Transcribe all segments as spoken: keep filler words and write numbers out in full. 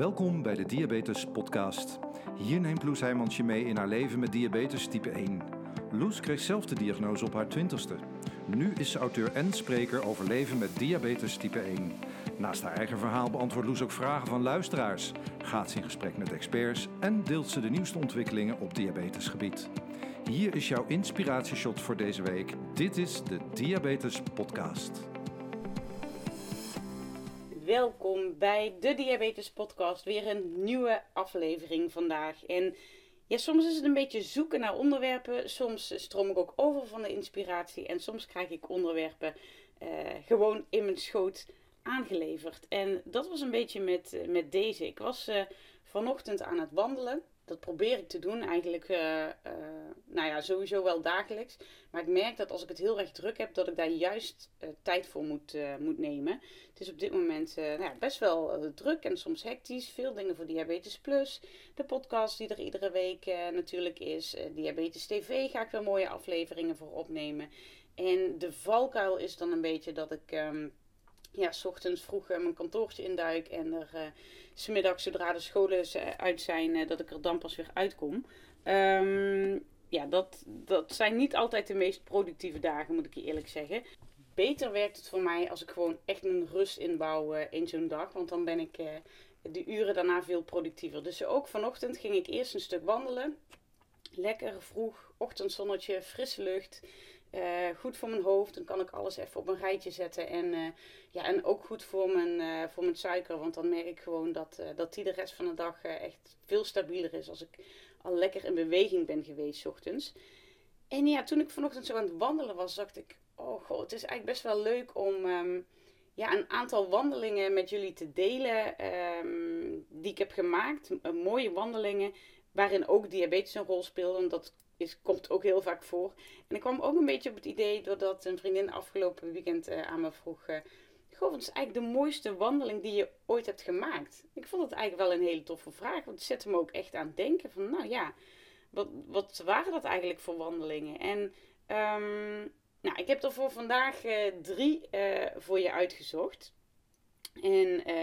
Welkom bij de Diabetes Podcast. Hier neemt Loes Heijmans je mee in haar leven met diabetes type één. Loes kreeg zelf de diagnose op haar twintigste. Nu is ze auteur en spreker over leven met diabetes type één. Naast haar eigen verhaal beantwoordt Loes ook vragen van luisteraars, gaat ze in gesprek met experts en deelt ze de nieuwste ontwikkelingen op diabetesgebied. Hier is jouw inspiratieshot voor deze week. Dit is de Diabetes Podcast. Welkom bij de Diabetes Podcast. Weer een nieuwe aflevering vandaag. En ja, soms is het een beetje zoeken naar onderwerpen. Soms stroom ik ook over van de inspiratie. En soms krijg ik onderwerpen uh, gewoon in mijn schoot aangeleverd. En dat was een beetje met, met deze. Ik was uh, vanochtend aan het wandelen. Dat probeer ik te doen eigenlijk, uh, uh, nou ja, sowieso wel dagelijks. Maar ik merk dat als ik het heel erg druk heb, dat ik daar juist uh, tijd voor moet, uh, moet nemen. Het is op dit moment uh, nou ja, best wel uh, druk en soms hectisch. Veel dingen voor Diabetes Plus. De podcast die er iedere week uh, natuurlijk is. Uh, Diabetes T V ga ik weer mooie afleveringen voor opnemen. En de valkuil is dan een beetje dat ik... Um, Ja, 's ochtends vroeg mijn kantoortje induik en er uh, 's middags zodra de scholen uit zijn, uh, dat ik er dan pas weer uitkom. Um, ja, dat, dat zijn niet altijd de meest productieve dagen, moet ik je eerlijk zeggen. Beter werkt het voor mij als ik gewoon echt een rust inbouw uh, in zo'n dag, want dan ben ik uh, de uren daarna veel productiever. Dus ook vanochtend ging ik eerst een stuk wandelen. Lekker vroeg, ochtendzonnetje, frisse lucht, uh, goed voor mijn hoofd. Dan kan ik alles even op een rijtje zetten en, uh, ja, en ook goed voor mijn, uh, voor mijn suiker. Want dan merk ik gewoon dat, uh, dat die de rest van de dag uh, echt veel stabieler is als ik al lekker in beweging ben geweest 's ochtends. En ja, toen ik vanochtend zo aan het wandelen was, dacht ik, oh god, het is eigenlijk best wel leuk om... Um, Ja, een aantal wandelingen met jullie te delen um, die ik heb gemaakt. Uh, mooie wandelingen waarin ook diabetes een rol speelde. Want dat is, komt ook heel vaak voor. En ik kwam ook een beetje op het idee doordat een vriendin afgelopen weekend uh, aan me vroeg... Uh, Goh, wat is eigenlijk de mooiste wandeling die je ooit hebt gemaakt? Ik vond het eigenlijk wel een hele toffe vraag. Want het zette me ook echt aan het denken van nou ja, wat, wat waren dat eigenlijk voor wandelingen? En... Um, Nou, ik heb er voor vandaag uh, drie uh, voor je uitgezocht. En uh,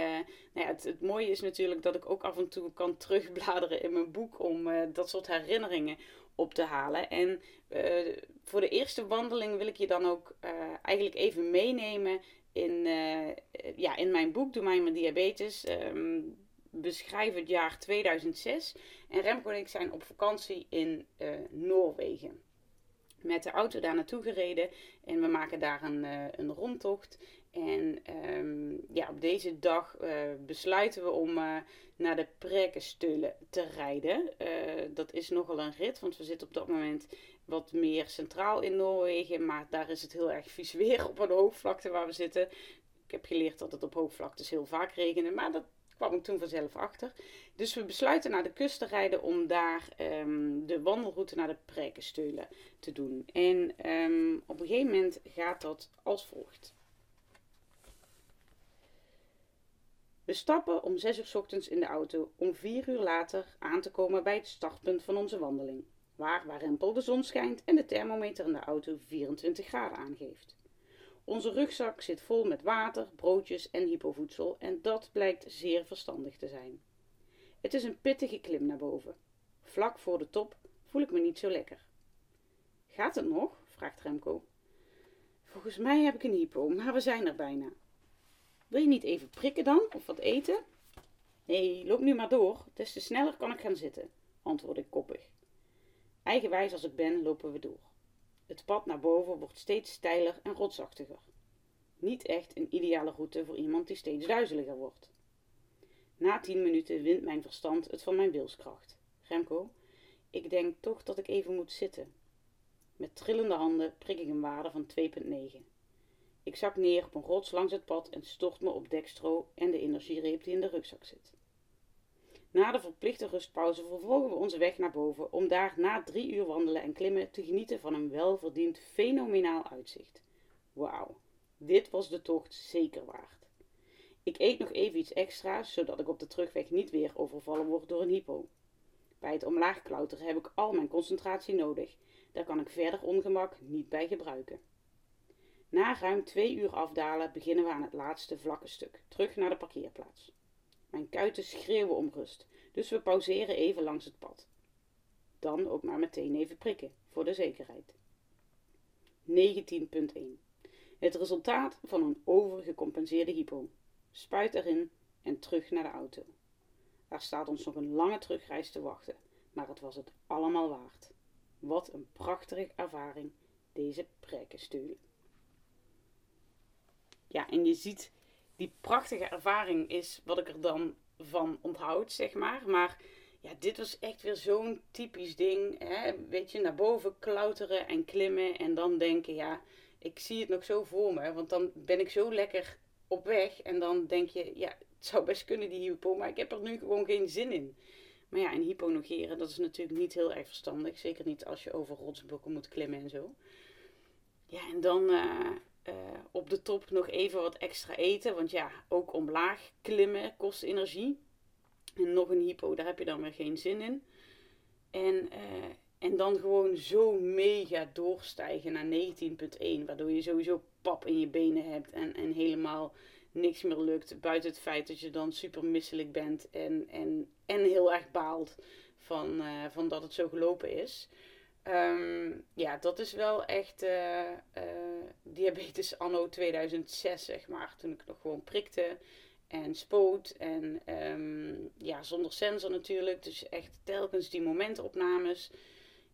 nou ja, het, het mooie is natuurlijk dat ik ook af en toe kan terugbladeren in mijn boek om uh, dat soort herinneringen op te halen. En uh, voor de eerste wandeling wil ik je dan ook uh, eigenlijk even meenemen in, uh, ja, in mijn boek Doe mij maar diabetes. Um, beschrijf het jaar tweeduizend zes. En Remco en ik zijn op vakantie in uh, Noorwegen. Met de auto daar naartoe gereden en we maken daar een, uh, een rondtocht. En um, ja, op deze dag uh, besluiten we om uh, naar de Preikestolen te rijden. Uh, dat is nogal een rit, want we zitten op dat moment wat meer centraal in Noorwegen. Maar daar is het heel erg vies weer op een hoogvlakte waar we zitten. Ik heb geleerd dat het op hoogvlaktes heel vaak regende, maar dat... kwam ik toen vanzelf achter. Dus we besluiten naar de kust te rijden om daar um, de wandelroute naar de Preikestolen te doen. En um, op een gegeven moment gaat dat als volgt. We stappen om zes uur 's ochtends in de auto om vier uur later aan te komen bij het startpunt van onze wandeling. Waar warempel de zon schijnt en de thermometer in de auto vierentwintig graden aangeeft. Onze rugzak zit vol met water, broodjes en hypovoedsel en dat blijkt zeer verstandig te zijn. Het is een pittige klim naar boven. Vlak voor de top voel ik me niet zo lekker. Gaat het nog? Vraagt Remco. Volgens mij heb ik een hypo, maar we zijn er bijna. Wil je niet even prikken dan of wat eten? Nee, loop nu maar door, des te sneller kan ik gaan zitten, antwoord ik koppig. Eigenwijs als ik ben, lopen we door. Het pad naar boven wordt steeds steiler en rotsachtiger. Niet echt een ideale route voor iemand die steeds duizeliger wordt. Na tien minuten wint mijn verstand het van mijn wilskracht. Remco, ik denk toch dat ik even moet zitten. Met trillende handen prik ik een waarde van twee komma negen. Ik zak neer op een rots langs het pad en stort me op dekstro en de energiereep die in de rugzak zit. Na de verplichte rustpauze vervolgen we onze weg naar boven om daar na drie uur wandelen en klimmen te genieten van een welverdiend fenomenaal uitzicht. Wauw, dit was de tocht zeker waard. Ik eet nog even iets extra's, zodat ik op de terugweg niet weer overvallen word door een hypo. Bij het omlaag klauteren heb ik al mijn concentratie nodig. Daar kan ik verder ongemak niet bij gebruiken. Na ruim twee uur afdalen beginnen we aan het laatste vlakke stuk, terug naar de parkeerplaats. Mijn kuiten schreeuwen om rust, dus we pauzeren even langs het pad. Dan ook maar meteen even prikken, voor de zekerheid. negentien punt één. Het resultaat van een overgecompenseerde hypo. Spuit erin en terug naar de auto. Daar staat ons nog een lange terugreis te wachten, maar het was het allemaal waard. Wat een prachtige ervaring, deze Preikestolen. Ja, en je ziet, die prachtige ervaring is wat ik er dan van onthoud, zeg maar. Maar ja, dit was echt weer zo'n typisch ding, hè? Weet je, naar boven klauteren en klimmen en dan denken, ja, ik zie het nog zo voor me, want dan ben ik zo lekker op weg en dan denk je, ja, het zou best kunnen die hypo, maar ik heb er nu gewoon geen zin in. Maar ja, en hypo negeren, dat is natuurlijk niet heel erg verstandig. Zeker niet als je over rotsblokken moet klimmen en zo. Ja, en dan uh, uh, op de top nog even wat extra eten. Want ja, ook omlaag klimmen kost energie. En nog een hypo, daar heb je dan weer geen zin in. En, uh, en dan gewoon zo mega doorstijgen naar negentien punt één. Waardoor je sowieso pap in je benen hebt en, en helemaal niks meer lukt. Buiten het feit dat je dan super misselijk bent en, en, en heel erg baalt van, uh, van dat het zo gelopen is. Um, ja, dat is wel echt uh, uh, diabetes anno tweeduizend zes, zeg maar. Toen ik nog gewoon prikte en spoot. En um, ja, zonder sensor natuurlijk. Dus echt telkens die momentopnames.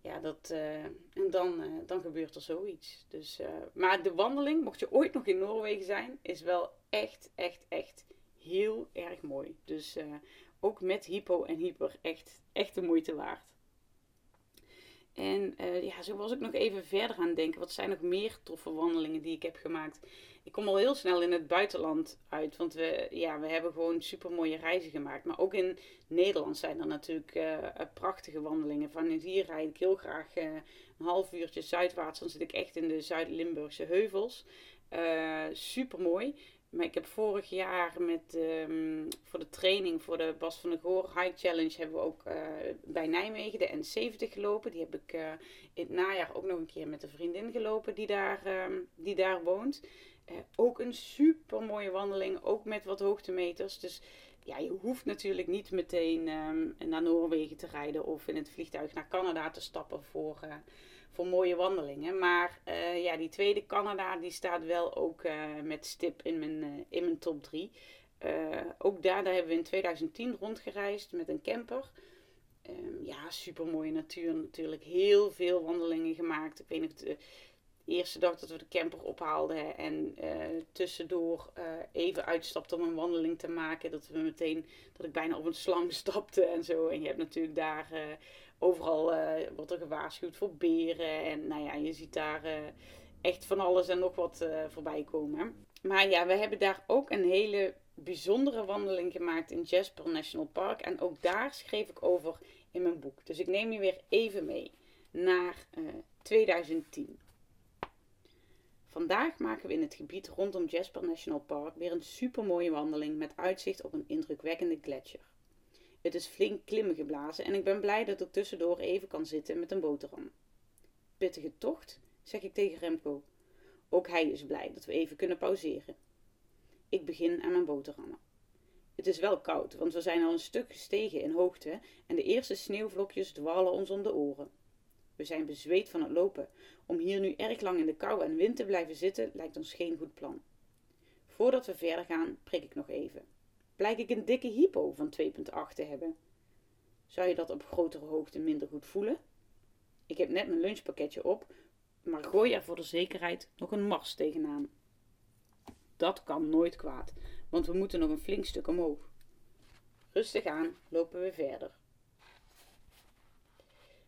Ja, dat, uh, en dan, uh, dan gebeurt er zoiets. Dus, uh, maar de wandeling, mocht je ooit nog in Noorwegen zijn, is wel echt, echt, echt heel erg mooi. Dus uh, ook met hypo en hyper echt, echt de moeite waard. En uh, ja, zo was ik nog even verder aan het denken. Wat zijn nog meer toffe wandelingen die ik heb gemaakt? Ik kom al heel snel in het buitenland uit. Want we, ja, we hebben gewoon super mooie reizen gemaakt. Maar ook in Nederland zijn er natuurlijk uh, prachtige wandelingen. Van hier rijd ik heel graag uh, een half uurtje zuidwaarts. Dan zit ik echt in de Zuid-Limburgse heuvels. Uh, super mooi. Maar ik heb vorig jaar met, um, voor de training voor de Bas van de Goor Hike Challenge hebben we ook uh, bij Nijmegen de N zeventig gelopen. Die heb ik uh, in het najaar ook nog een keer met een vriendin gelopen die daar, um, die daar woont. Uh, ook een super mooie wandeling, ook met wat hoogtemeters. Dus ja, je hoeft natuurlijk niet meteen um, naar Noorwegen te rijden of in het vliegtuig naar Canada te stappen voor, uh, voor mooie wandelingen. Maar uh, ja, die tweede Canada die staat wel ook uh, met stip in mijn, uh, in mijn top drie. Uh, ook daar, daar hebben we in tweeduizend tien rondgereisd met een camper. Um, ja, super mooie natuur natuurlijk. Heel veel wandelingen gemaakt. Ik weet nog de eerste dag dat we de camper ophaalden en uh, tussendoor uh, even uitstapten om een wandeling te maken. Dat we meteen, dat ik bijna op een slang stapte en zo. En je hebt natuurlijk daar uh, overal uh, wordt er gewaarschuwd voor beren. En nou ja, je ziet daar uh, echt van alles en nog wat uh, voorbij komen. Maar ja, we hebben daar ook een hele bijzondere wandeling gemaakt in Jasper National Park. En ook daar schreef ik over in mijn boek. Dus ik neem je weer even mee naar uh, tweeduizend tien. Vandaag maken we in het gebied rondom Jasper National Park weer een supermooie wandeling met uitzicht op een indrukwekkende gletsjer. Het is flink klimmen geblazen en ik ben blij dat ik tussendoor even kan zitten met een boterham. Pittige tocht, zeg ik tegen Remco. Ook hij is blij dat we even kunnen pauzeren. Ik begin aan mijn boterhammen. Het is wel koud, want we zijn al een stuk gestegen in hoogte en de eerste sneeuwvlokjes dwarrelen ons om de oren. We zijn bezweet van het lopen. Om hier nu erg lang in de kou en wind te blijven zitten lijkt ons geen goed plan. Voordat we verder gaan, prik ik nog even. Blijk ik een dikke hypo van twee komma acht te hebben. Zou je dat op grotere hoogte minder goed voelen? Ik heb net mijn lunchpakketje op, maar gooi er voor de zekerheid nog een mars tegenaan. Dat kan nooit kwaad, want we moeten nog een flink stuk omhoog. Rustig aan lopen we verder.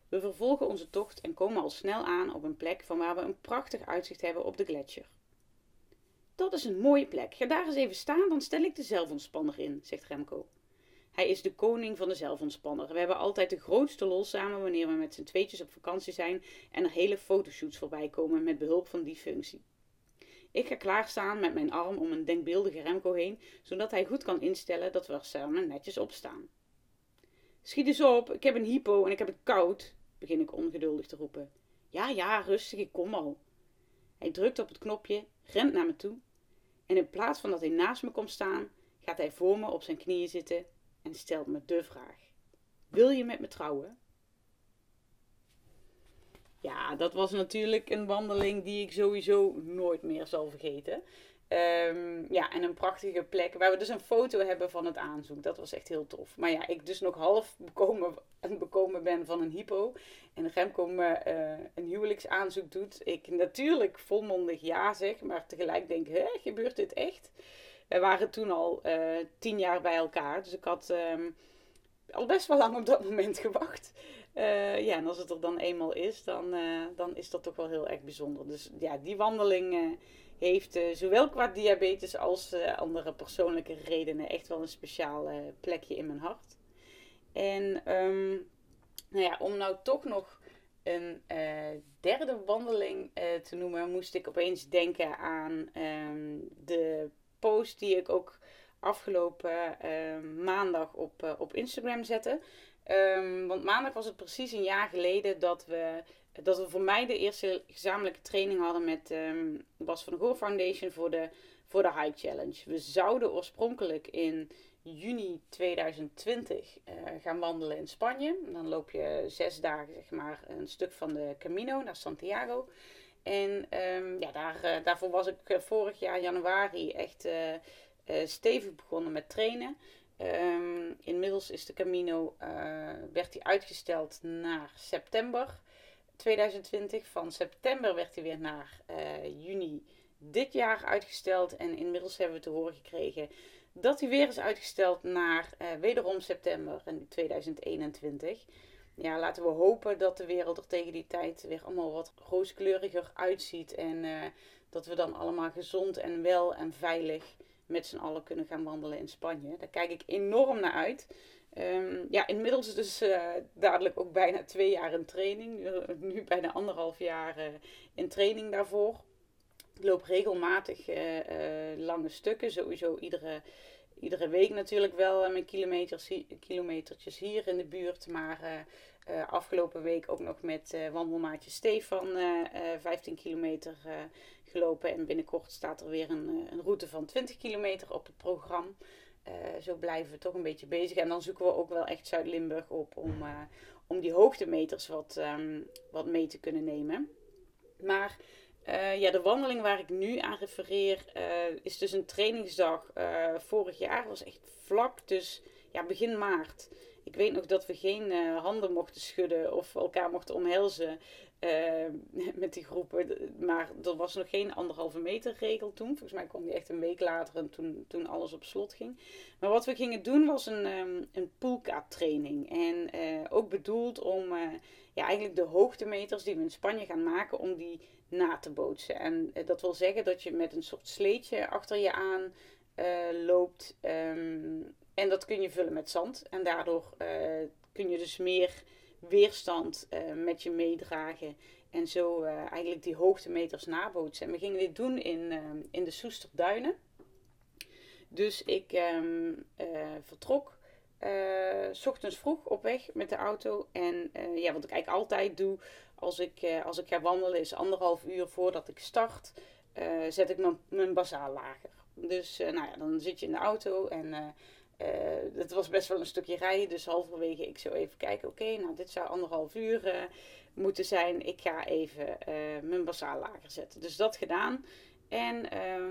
We vervolgen onze tocht en komen al snel aan op een plek van waar we een prachtig uitzicht hebben op de gletsjer. Dat is een mooie plek. Ga daar eens even staan, dan stel ik de zelfontspanner in, zegt Remco. Hij is de koning van de zelfontspanner. We hebben altijd de grootste lol samen wanneer we met z'n tweetjes op vakantie zijn en er hele fotoshoots voorbij komen met behulp van die functie. Ik ga klaarstaan met mijn arm om een denkbeeldige Remco heen, zodat hij goed kan instellen dat we er samen netjes op staan. Schiet eens op, ik heb een hypo en ik heb het koud, begin ik ongeduldig te roepen. Ja, ja, rustig, ik kom al. Hij drukt op het knopje, rent naar me toe en in plaats van dat hij naast me komt staan, gaat hij voor me op zijn knieën zitten en stelt me de vraag. Wil je met me trouwen? Ja, dat was natuurlijk een wandeling die ik sowieso nooit meer zal vergeten. Um, ja, en een prachtige plek waar we dus een foto hebben van het aanzoek. Dat was echt heel tof. Maar ja, ik dus nog half bekomen, bekomen ben van een hypo. En Remco me uh, een huwelijksaanzoek doet. Ik natuurlijk volmondig ja zeg, maar tegelijk denk ik, gebeurt dit echt? We waren toen al uh, tien jaar bij elkaar, dus ik had um, al best wel lang op dat moment gewacht. Uh, ja, en als het er dan eenmaal is, dan, uh, dan is dat toch wel heel erg bijzonder. Dus ja, die wandeling uh, heeft uh, zowel qua diabetes als uh, andere persoonlijke redenen echt wel een speciaal uh, plekje in mijn hart. En um, nou ja, om nou toch nog een uh, derde wandeling uh, te noemen, moest ik opeens denken aan um, de post die ik ook afgelopen uh, maandag op, uh, op Instagram zette. Um, want maandag was het precies een jaar geleden dat we, dat we voor mij de eerste gezamenlijke training hadden met um, Bas van de Goor Foundation voor de, voor de Hike Challenge. We zouden oorspronkelijk in juni tweeduizend twintig uh, gaan wandelen in Spanje. Dan loop je zes dagen zeg maar een stuk van de Camino naar Santiago. En um, ja, daar, uh, daarvoor was ik uh, vorig jaar januari echt uh, uh, stevig begonnen met trainen. Um, inmiddels is de Camino, uh, werd die uitgesteld naar september tweeduizend twintig. Van september werd hij weer naar uh, juni dit jaar uitgesteld. En inmiddels hebben we te horen gekregen dat hij weer is uitgesteld naar uh, wederom september in tweeduizend eenentwintig. Ja, laten we hopen dat de wereld er tegen die tijd weer allemaal wat rooskleuriger uitziet. En uh, dat we dan allemaal gezond en wel en veilig met z'n allen kunnen gaan wandelen in Spanje. Daar kijk ik enorm naar uit. Um, ja, inmiddels dus uh, dadelijk ook bijna twee jaar in training. Nu, nu bijna anderhalf jaar uh, in training daarvoor. Ik loop regelmatig uh, uh, lange stukken. Sowieso iedere, iedere week natuurlijk wel uh, mijn kilometers, kilometertjes hier in de buurt. Maar uh, uh, afgelopen week ook nog met uh, wandelmaatje Stefan uh, uh, vijftien kilometer uh, gelopen. En binnenkort staat er weer een, een route van twintig kilometer op het programma. Uh, zo blijven we toch een beetje bezig. En dan zoeken we ook wel echt Zuid-Limburg op om, uh, om die hoogtemeters wat, um, wat mee te kunnen nemen. Maar uh, ja, de wandeling waar ik nu aan refereer uh, is dus een trainingsdag. Uh, vorig jaar was echt vlak, dus ja, begin maart. Ik weet nog dat we geen uh, handen mochten schudden of elkaar mochten omhelzen uh, met die groepen. Maar er was nog geen anderhalve meter regel toen. Volgens mij kwam die echt een week later en toen, toen alles op slot ging. Maar wat we gingen doen was een, um, een poolka training. En uh, ook bedoeld om uh, ja, eigenlijk de hoogtemeters die we in Spanje gaan maken, om die na te bootsen. En uh, dat wil zeggen dat je met een soort sleetje achter je aan uh, loopt. Um, En dat kun je vullen met zand. En daardoor uh, kun je dus meer weerstand uh, met je meedragen. En zo uh, eigenlijk die hoogtemeters nabootsen. En we gingen dit doen in, uh, in de Soesterduinen. Dus ik um, uh, vertrok uh, 's ochtends vroeg op weg met de auto. En uh, ja, wat ik eigenlijk altijd doe als ik, uh, als ik ga wandelen is anderhalf uur voordat ik start. Uh, zet ik mijn, mijn bazaal lager. Dus uh, nou ja, dan zit je in de auto en Uh, Het uh, was best wel een stukje rijden, dus halverwege ik zo even kijken. Oké, okay, nou dit zou anderhalf uur uh, moeten zijn. Ik ga even uh, mijn bazaal lager zetten. Dus dat gedaan. En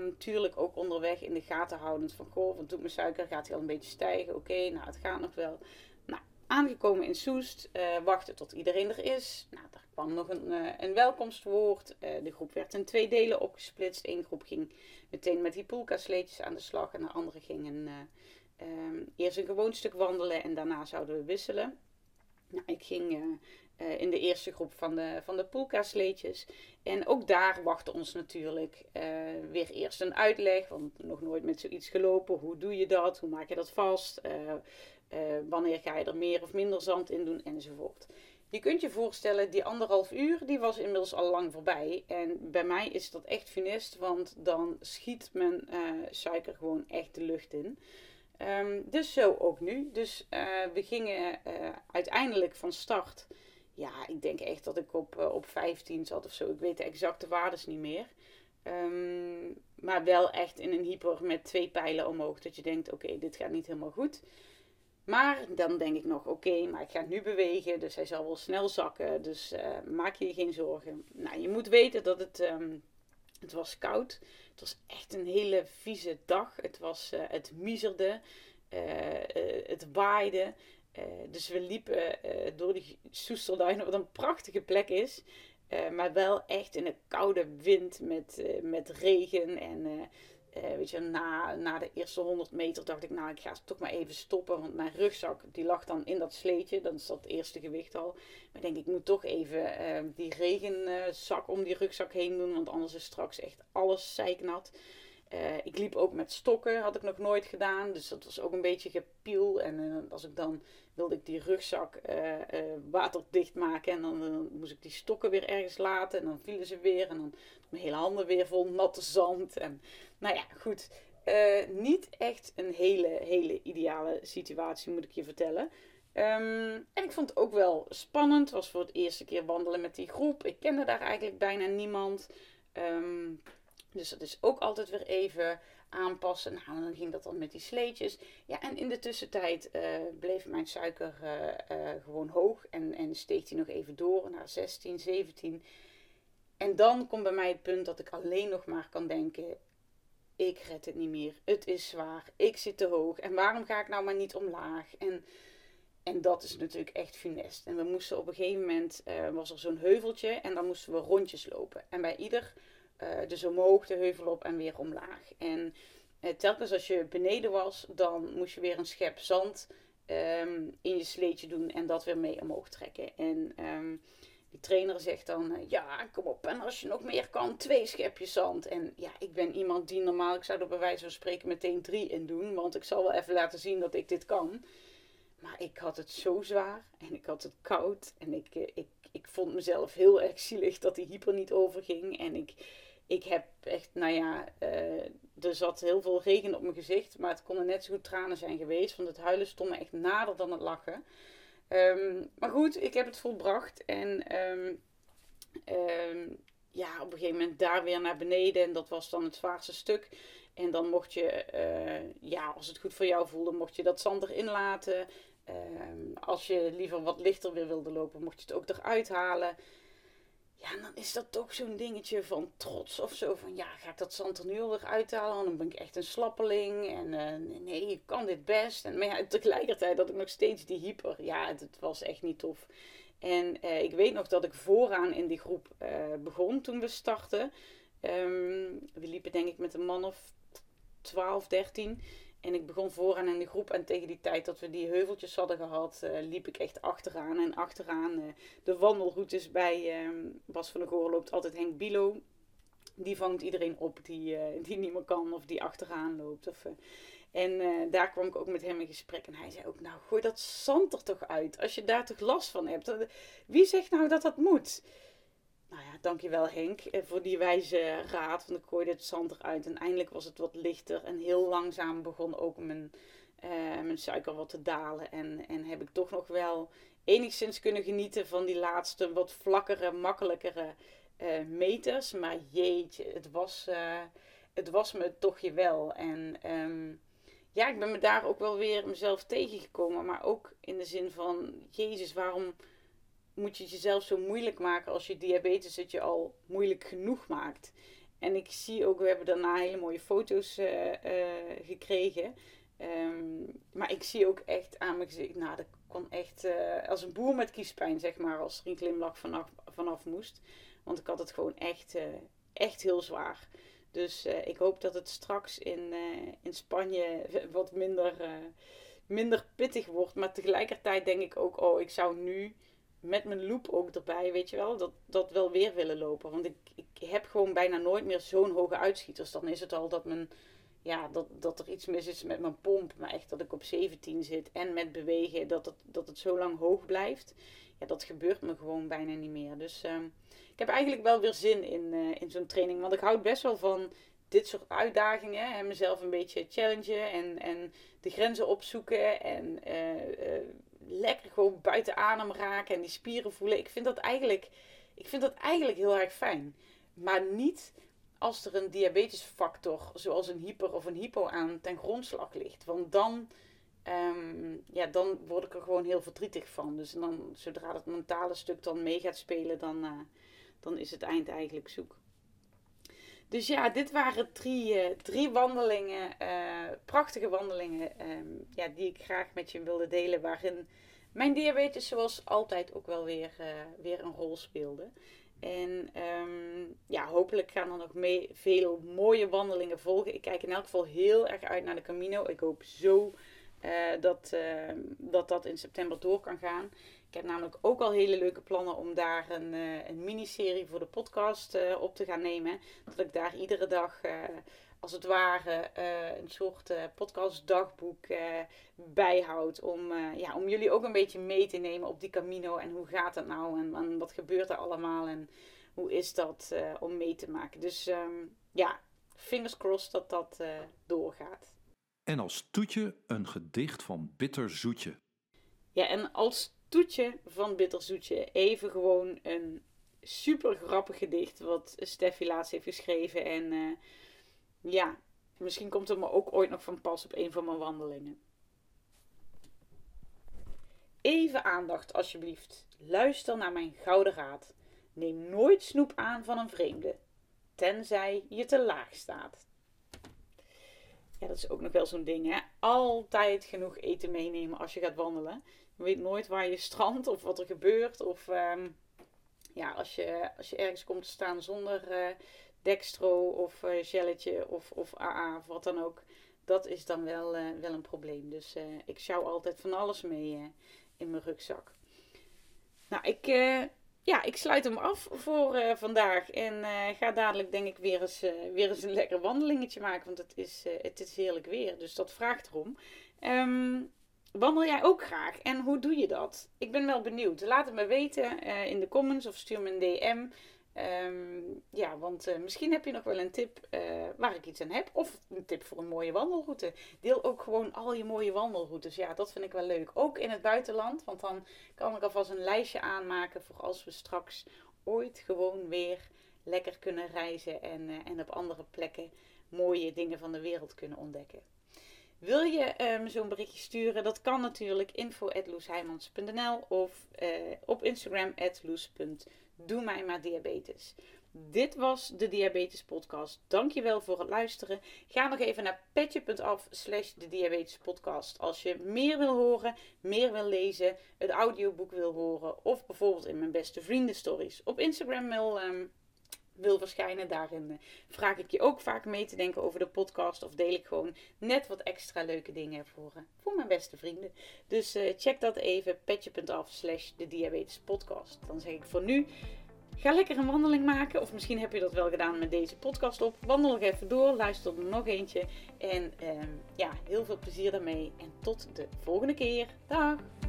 natuurlijk uh, ook onderweg in de gaten houdend van, goh, want doet mijn suiker, gaat hij al een beetje stijgen. Oké, okay, nou het gaat nog wel. Nou, aangekomen in Soest, uh, wachten tot iedereen er is. Nou, daar kwam nog een, uh, een welkomstwoord. Uh, de groep werd in twee delen opgesplitst. Eén groep ging meteen met die poolkasleetjes aan de slag en de andere ging een Uh, Um, eerst een gewoon stuk wandelen en daarna zouden we wisselen. Nou, ik ging uh, uh, in de eerste groep van de, van de poolka-sleetjes. En ook daar wachtte ons natuurlijk uh, weer eerst een uitleg. Want nog nooit met zoiets gelopen. Hoe doe je dat? Hoe maak je dat vast? Uh, uh, wanneer ga je er meer of minder zand in doen? Enzovoort. Je kunt je voorstellen, die anderhalf uur die was inmiddels al lang voorbij. En bij mij is dat echt funest, want dan schiet mijn uh, suiker gewoon echt de lucht in. Um, dus zo ook nu. Dus uh, we gingen uh, uiteindelijk van start. Ja, ik denk echt dat ik op, uh, op vijftien zat of zo. Ik weet de exacte waardes niet meer. Um, maar wel echt in een hyper met twee pijlen omhoog. Dat je denkt, oké, okay, dit gaat niet helemaal goed. Maar dan denk ik nog, oké, okay, maar ik ga nu bewegen. Dus hij zal wel snel zakken. Dus uh, maak je je geen zorgen. Nou, je moet weten dat het... Um, het was koud. Het was echt een hele vieze dag. Het, was, uh, het miezerde. Uh, uh, het waaide. Uh, dus we liepen uh, door die Soesterduinen, wat een prachtige plek is. Uh, maar wel echt in een koude wind met, uh, met regen. En uh, uh, weet je, na, na de eerste honderd meter dacht ik, nou, ik ga toch maar even stoppen. Want mijn rugzak, die lag dan in dat sleetje. Dat is dat eerste gewicht al. Maar ik denk, ik moet toch even uh, die regenzak om die rugzak heen doen. Want anders is straks echt alles zeiknat. Uh, ik liep ook met stokken, had ik nog nooit gedaan. Dus dat was ook een beetje gepiel. En uh, als ik dan wilde ik die rugzak uh, uh, waterdicht maken. En dan uh, moest ik die stokken weer ergens laten. En dan vielen ze weer. En dan mijn hele handen weer vol natte zand. En nou ja, goed. Uh, niet echt een hele, hele ideale situatie, moet ik je vertellen. Um, en ik vond het ook wel spannend. Het was voor het eerste keer wandelen met die groep. Ik kende daar eigenlijk bijna niemand. Um, Dus dat is ook altijd weer even aanpassen. Nou, dan ging dat dan met die sleetjes. Ja, en in de tussentijd uh, bleef mijn suiker uh, uh, gewoon hoog. En, en steeg die nog even door naar zestien, zeventien. En dan komt bij mij het punt dat ik alleen nog maar kan denken... Ik red het niet meer. Het is zwaar. Ik zit te hoog. En waarom ga ik nou maar niet omlaag? En... En dat is natuurlijk echt funest. En we moesten op een gegeven moment... Uh, was er zo'n heuveltje en dan moesten we rondjes lopen. En bij ieder... Uh, dus omhoog de heuvel op en weer omlaag. En uh, telkens als je beneden was, dan moest je weer een schep zand um, in je sleetje doen en dat weer mee omhoog trekken. En um, die trainer zegt dan, uh, ja, kom op, en als je nog meer kan, twee schepjes zand. En ja, ik ben iemand die normaal, ik zou er bij wijze van spreken meteen drie in doen, want ik zal wel even laten zien dat ik dit kan. Maar ik had het zo zwaar en ik had het koud en ik, uh, ik, ik vond mezelf heel erg zielig dat die hyper niet overging. En ik... Ik heb echt, nou ja, uh, er zat heel veel regen op mijn gezicht. Maar het konden net zo goed tranen zijn geweest. Want het huilen stond me echt nader dan het lachen. Um, maar goed, ik heb het volbracht. En um, um, ja, op een gegeven moment daar weer naar beneden. En dat was dan het zwaarste stuk. En dan mocht je, uh, ja, als het goed voor jou voelde, mocht je dat zand erin laten. Um, als je liever wat lichter weer wilde lopen, mocht je het ook eruit halen. Ja, en dan is dat toch zo'n dingetje van trots of zo. Van ja, ga ik dat zand er nu al weer uithalen? Want dan ben ik echt een slappeling. En uh, nee, ik kan dit best. En, maar ja, tegelijkertijd had ik nog steeds die hyper. Ja, het, het was echt niet tof. En uh, ik weet nog dat ik vooraan in die groep uh, begon toen we startten. Um, we liepen denk ik met een man of twaalf, dertien. En ik begon vooraan in de groep en tegen die tijd dat we die heuveltjes hadden gehad, uh, liep ik echt achteraan. En achteraan uh, de wandelroutes bij uh, Bas van de Goor loopt altijd Henk Bilo. Die vangt iedereen op die, uh, die niet meer kan of die achteraan loopt. Of, uh, en uh, daar kwam ik ook met hem in gesprek en hij zei ook, nou gooi dat zand er toch uit als je daar toch last van hebt. Wie zegt nou dat dat moet? Nou ja, dankjewel Henk voor die wijze raad. Want ik gooide het zand eruit en eindelijk was het wat lichter. En heel langzaam begon ook mijn, uh, mijn suiker wat te dalen. En, en heb ik toch nog wel enigszins kunnen genieten van die laatste wat vlakkere, makkelijkere uh, meters. Maar jeetje, het was, uh, het was me toch je wel. En um, ja, ik ben me daar ook wel weer mezelf tegengekomen. Maar ook in de zin van, Jezus, waarom... moet je het jezelf zo moeilijk maken als je diabetes het je al moeilijk genoeg maakt. En ik zie ook, we hebben daarna hele mooie foto's uh, uh, gekregen. Um, maar ik zie ook echt aan mijn gezicht, nou dat kon echt uh, als een boer met kiespijn zeg maar, als er een glimlach vanaf, vanaf moest. Want ik had het gewoon echt, uh, echt heel zwaar. Dus uh, ik hoop dat het straks in, uh, in Spanje wat minder, uh, minder pittig wordt. Maar tegelijkertijd denk ik ook, oh ik zou nu... met mijn loop ook erbij, weet je wel, dat, dat wel weer willen lopen. Want ik, ik heb gewoon bijna nooit meer zo'n hoge uitschieters. Dan is het al dat, mijn, ja, dat, dat er iets mis is met mijn pomp. Maar echt dat ik op zeventien zit en met bewegen, dat het, dat het zo lang hoog blijft. Ja, dat gebeurt me gewoon bijna niet meer. Dus uh, ik heb eigenlijk wel weer zin in, uh, in zo'n training. Want ik hou best wel van dit soort uitdagingen. En mezelf een beetje challengen en, en de grenzen opzoeken en... Uh, uh, lekker gewoon buiten adem raken en die spieren voelen. Ik vind dat eigenlijk, ik vind dat eigenlijk heel erg fijn. Maar niet als er een diabetesfactor, zoals een hyper of een hypo aan ten grondslag ligt. Want dan, um, ja, dan word ik er gewoon heel verdrietig van. Dus dan, zodra dat mentale stuk dan mee gaat spelen, dan, uh, dan is het eind eigenlijk zoek. Dus ja, dit waren drie, uh, drie wandelingen, uh, prachtige wandelingen, um, ja, die ik graag met je wilde delen. Waarin mijn diabetes zoals altijd ook wel weer, uh, weer een rol speelde. En um, ja, hopelijk gaan er nog mee veel mooie wandelingen volgen. Ik kijk in elk geval heel erg uit naar de Camino. Ik hoop zo uh, dat, uh, dat dat in september door kan gaan. Ik heb namelijk ook al hele leuke plannen om daar een, uh, een miniserie voor de podcast uh, op te gaan nemen. Dat ik daar iedere dag... Uh, als het ware uh, een soort uh, podcastdagboek uh, bijhoudt. Om, uh, ja, om jullie ook een beetje mee te nemen op die Camino. En hoe gaat dat nou? En, en wat gebeurt er allemaal? En hoe is dat uh, om mee te maken? Dus um, ja, fingers crossed dat dat uh, doorgaat. En als toetje een gedicht van Bitterzoetje. Ja, en als toetje van Bitterzoetje even gewoon een super grappig gedicht. Wat Steffi laatst heeft geschreven en... Uh, Ja, misschien komt het me ook ooit nog van pas op een van mijn wandelingen. Even aandacht alsjeblieft. Luister naar mijn gouden raad. Neem nooit snoep aan van een vreemde. Tenzij je te laag staat. Ja, dat is ook nog wel zo'n ding, hè. Altijd genoeg eten meenemen als je gaat wandelen. Je weet nooit waar je strandt of wat er gebeurt. Of um, ja, als je, als je ergens komt te staan zonder... Uh, Dextro of uh, gelletje of, of A A of wat dan ook. Dat is dan wel, uh, wel een probleem. Dus uh, ik sjouw altijd van alles mee uh, in mijn rugzak. Nou, ik, uh, ja, ik sluit hem af voor uh, vandaag. En uh, ga dadelijk denk ik weer eens, uh, weer eens een lekker wandelingetje maken. Want het is, uh, het is heerlijk weer. Dus dat vraagt erom. Um, wandel jij ook graag? En hoe doe je dat? Ik ben wel benieuwd. Laat het me weten uh, in de comments of stuur me een D M. Um, ja, want uh, misschien heb je nog wel een tip uh, waar ik iets aan heb. Of een tip voor een mooie wandelroute. Deel ook gewoon al je mooie wandelroutes. Ja, dat vind ik wel leuk. Ook in het buitenland. Want dan kan ik alvast een lijstje aanmaken voor als we straks ooit gewoon weer lekker kunnen reizen. En, uh, en op andere plekken mooie dingen van de wereld kunnen ontdekken. Wil je um, zo'n berichtje sturen? Dat kan natuurlijk info at loes heijmans punt n l of uh, op Instagram at loes punt n l. Doe mij maar diabetes. Dit was de Diabetes Podcast. Dankjewel voor het luisteren. Ga nog even naar petje.af slash de Diabetes Podcast. Als je meer wil horen, meer wil lezen, het audioboek wil horen. Of bijvoorbeeld in mijn beste vrienden stories op Instagram wil, um, wil verschijnen. Daarin uh, vraag ik je ook vaak mee te denken over de podcast. Of deel ik gewoon net wat extra leuke dingen voor, uh, voor mijn beste vrienden. Dus uh, check dat even. Petje.af slash de Diabetes Podcast. Dan zeg ik voor nu. Ga lekker een wandeling maken. Of misschien heb je dat wel gedaan met deze podcast op. Wandel nog even door. Luister er nog eentje. En uh, ja, heel veel plezier daarmee. En tot de volgende keer. Dag!